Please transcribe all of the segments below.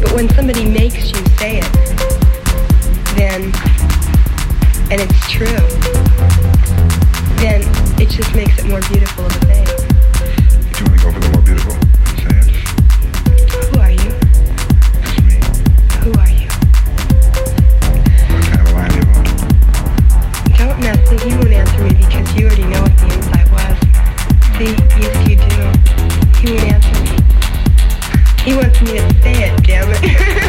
But when somebody makes you say it, then, and it's true, then it just makes it more beautiful of a thing. Do you want to go for the more beautiful? Say it. Who are you? That's me. Who are you? What kind of line do you want? Don't mess with me. You won't answer me because you already know what the inside was. See, yes you do. He won't answer me. He wants me to say it, damn it.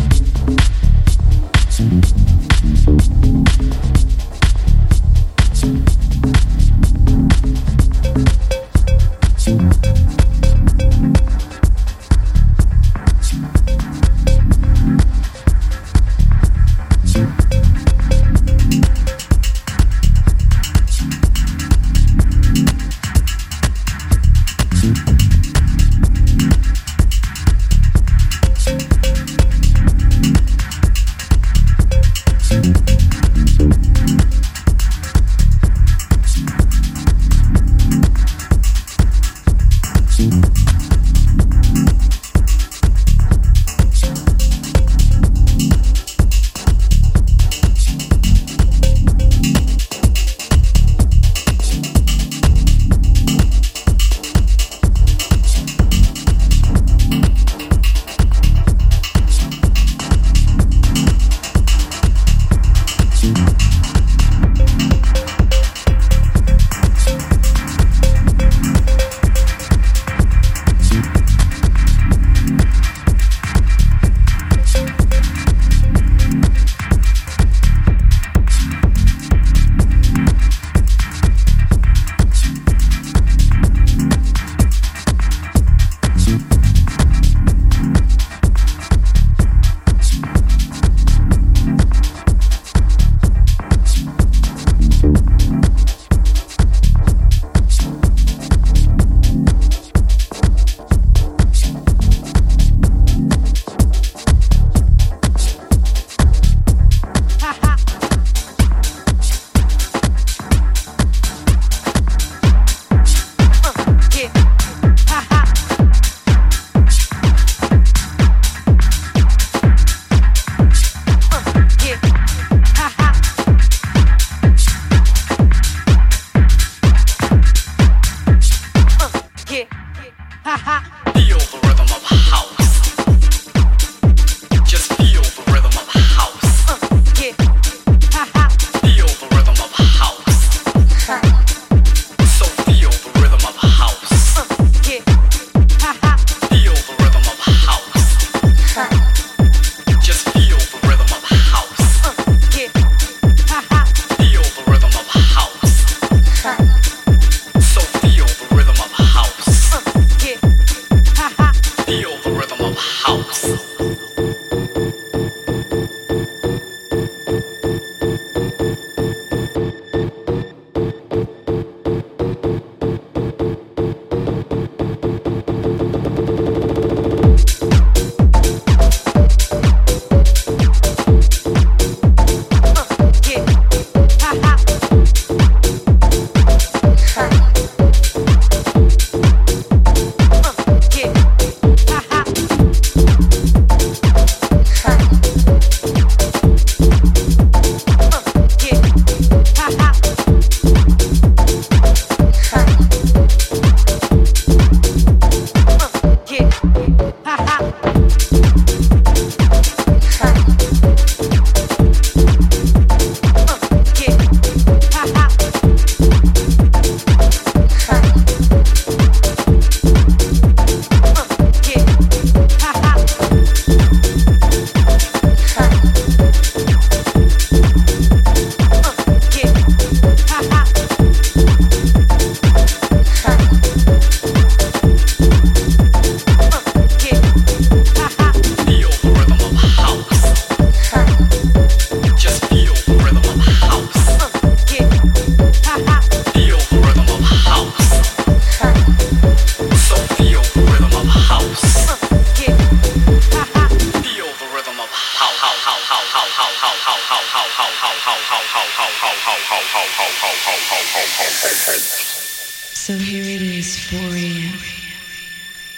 So here it is, 4 a.m.,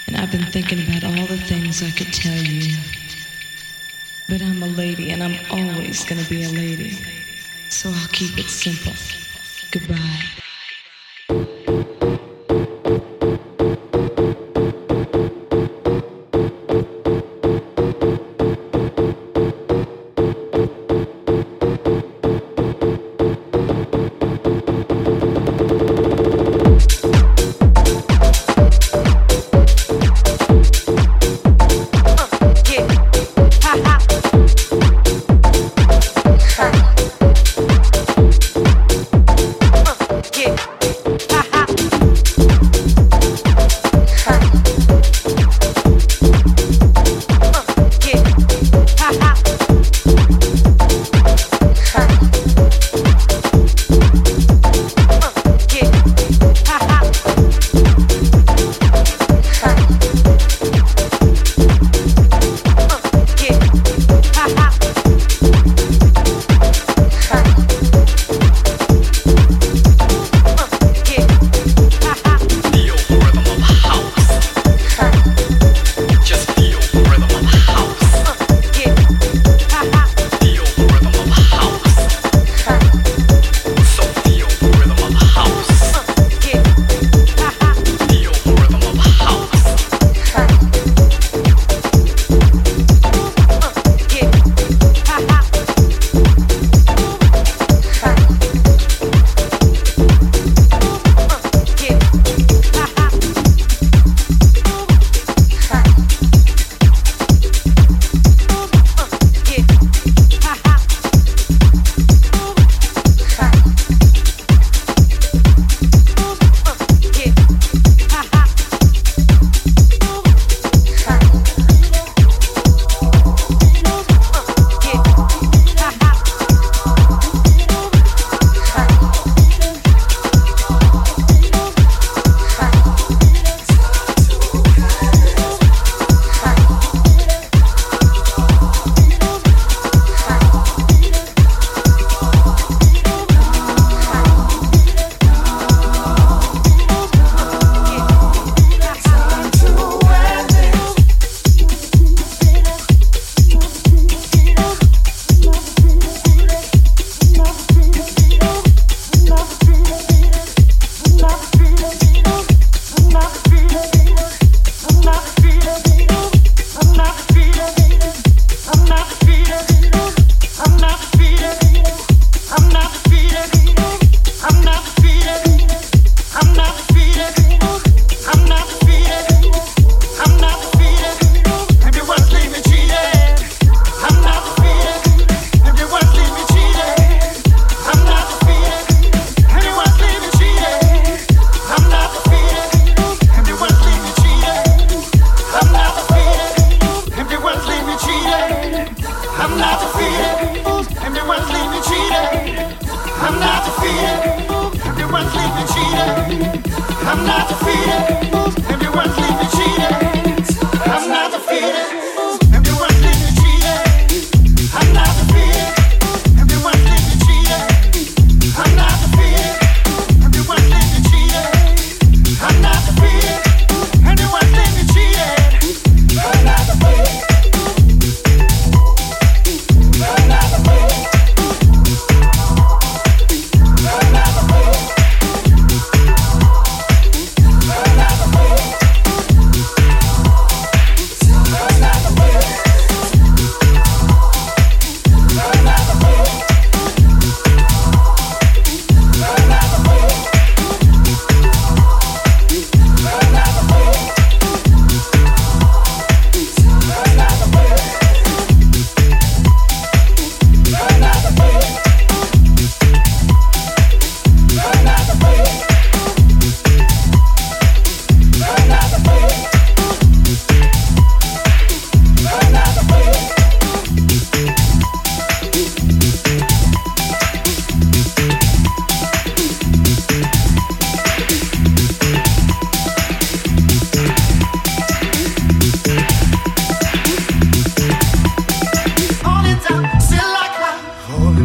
and I've been thinking about all the things I could tell you. But I'm a lady, and I'm always gonna be a lady, so I'll keep it simple. Goodbye.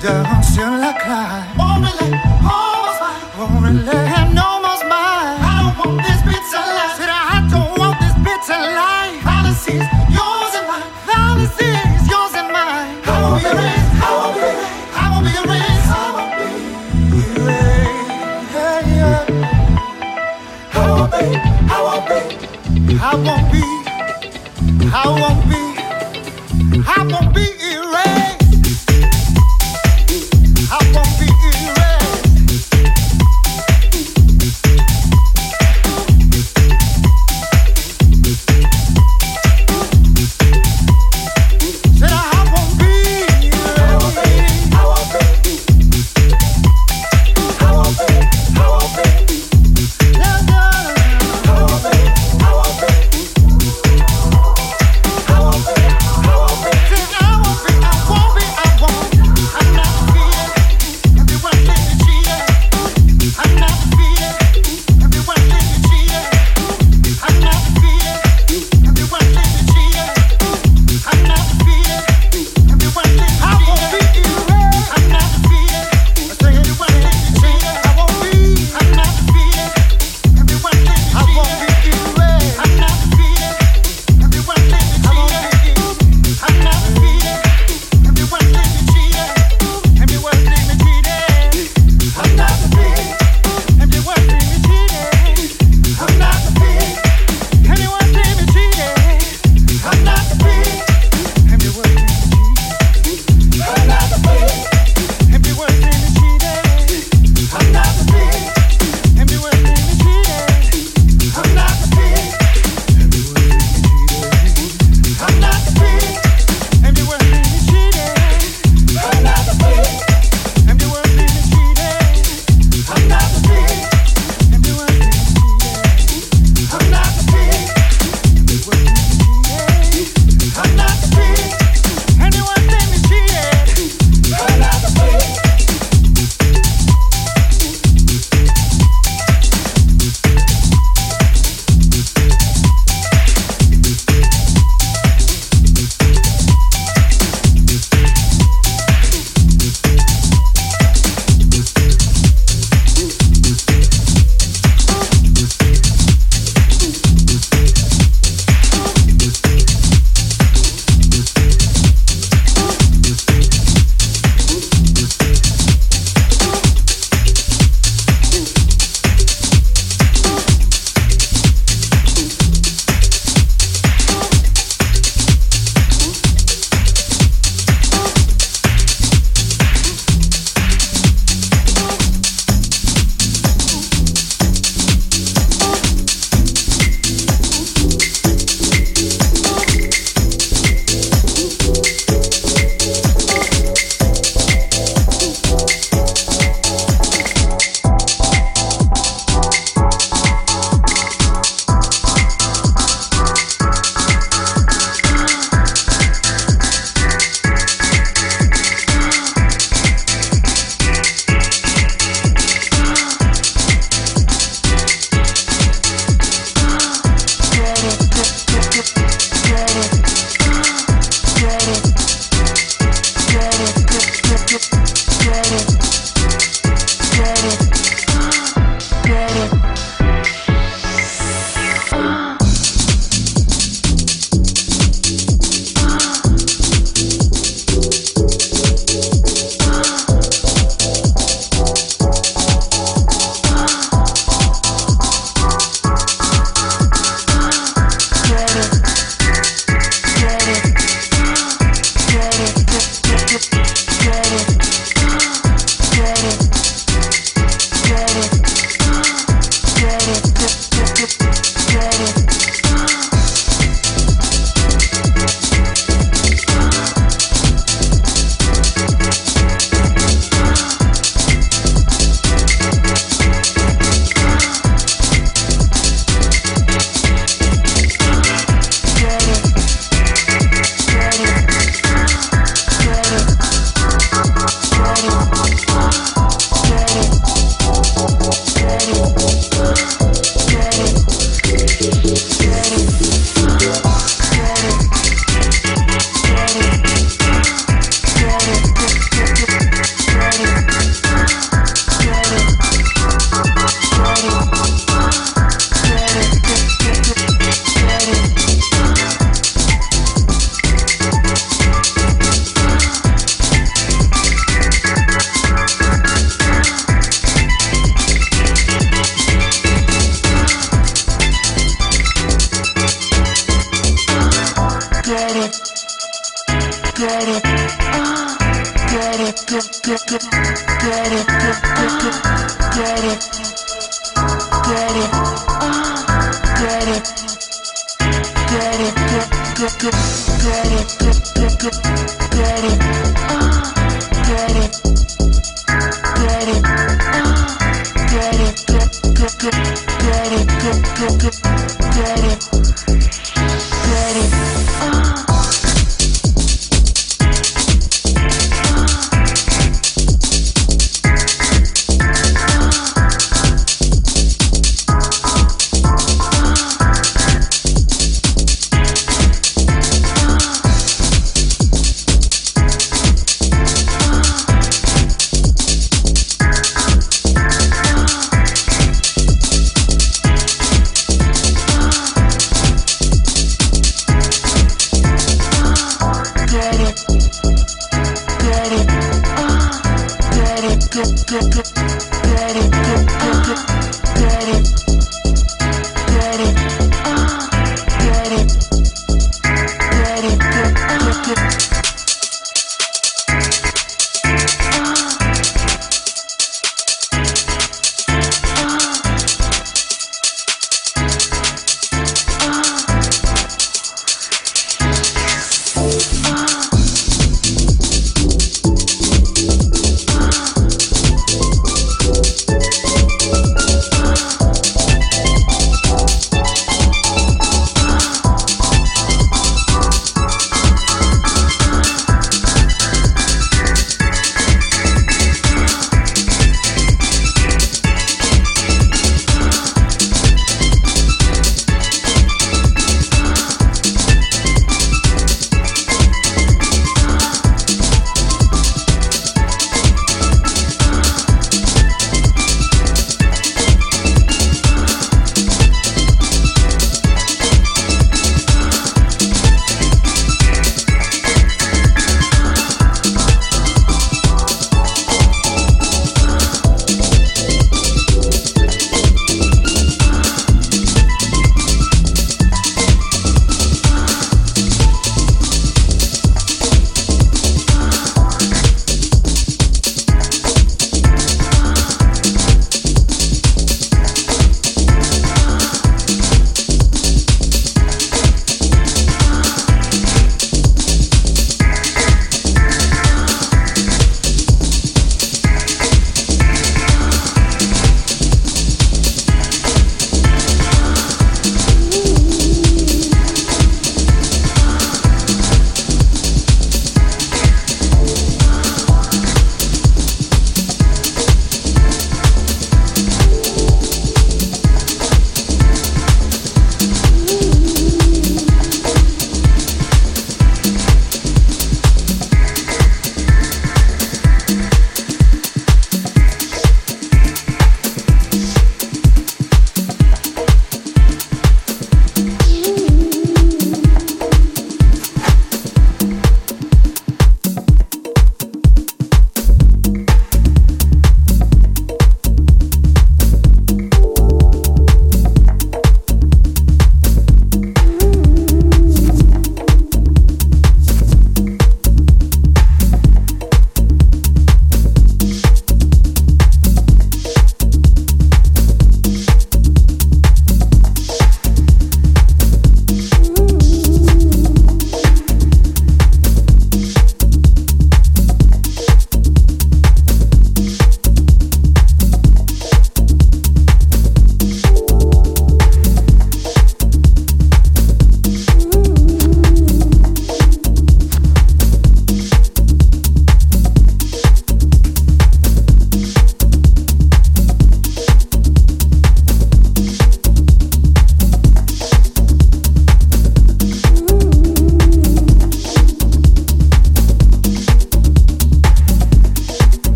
Down, still I climb. Won't really have no more smile. I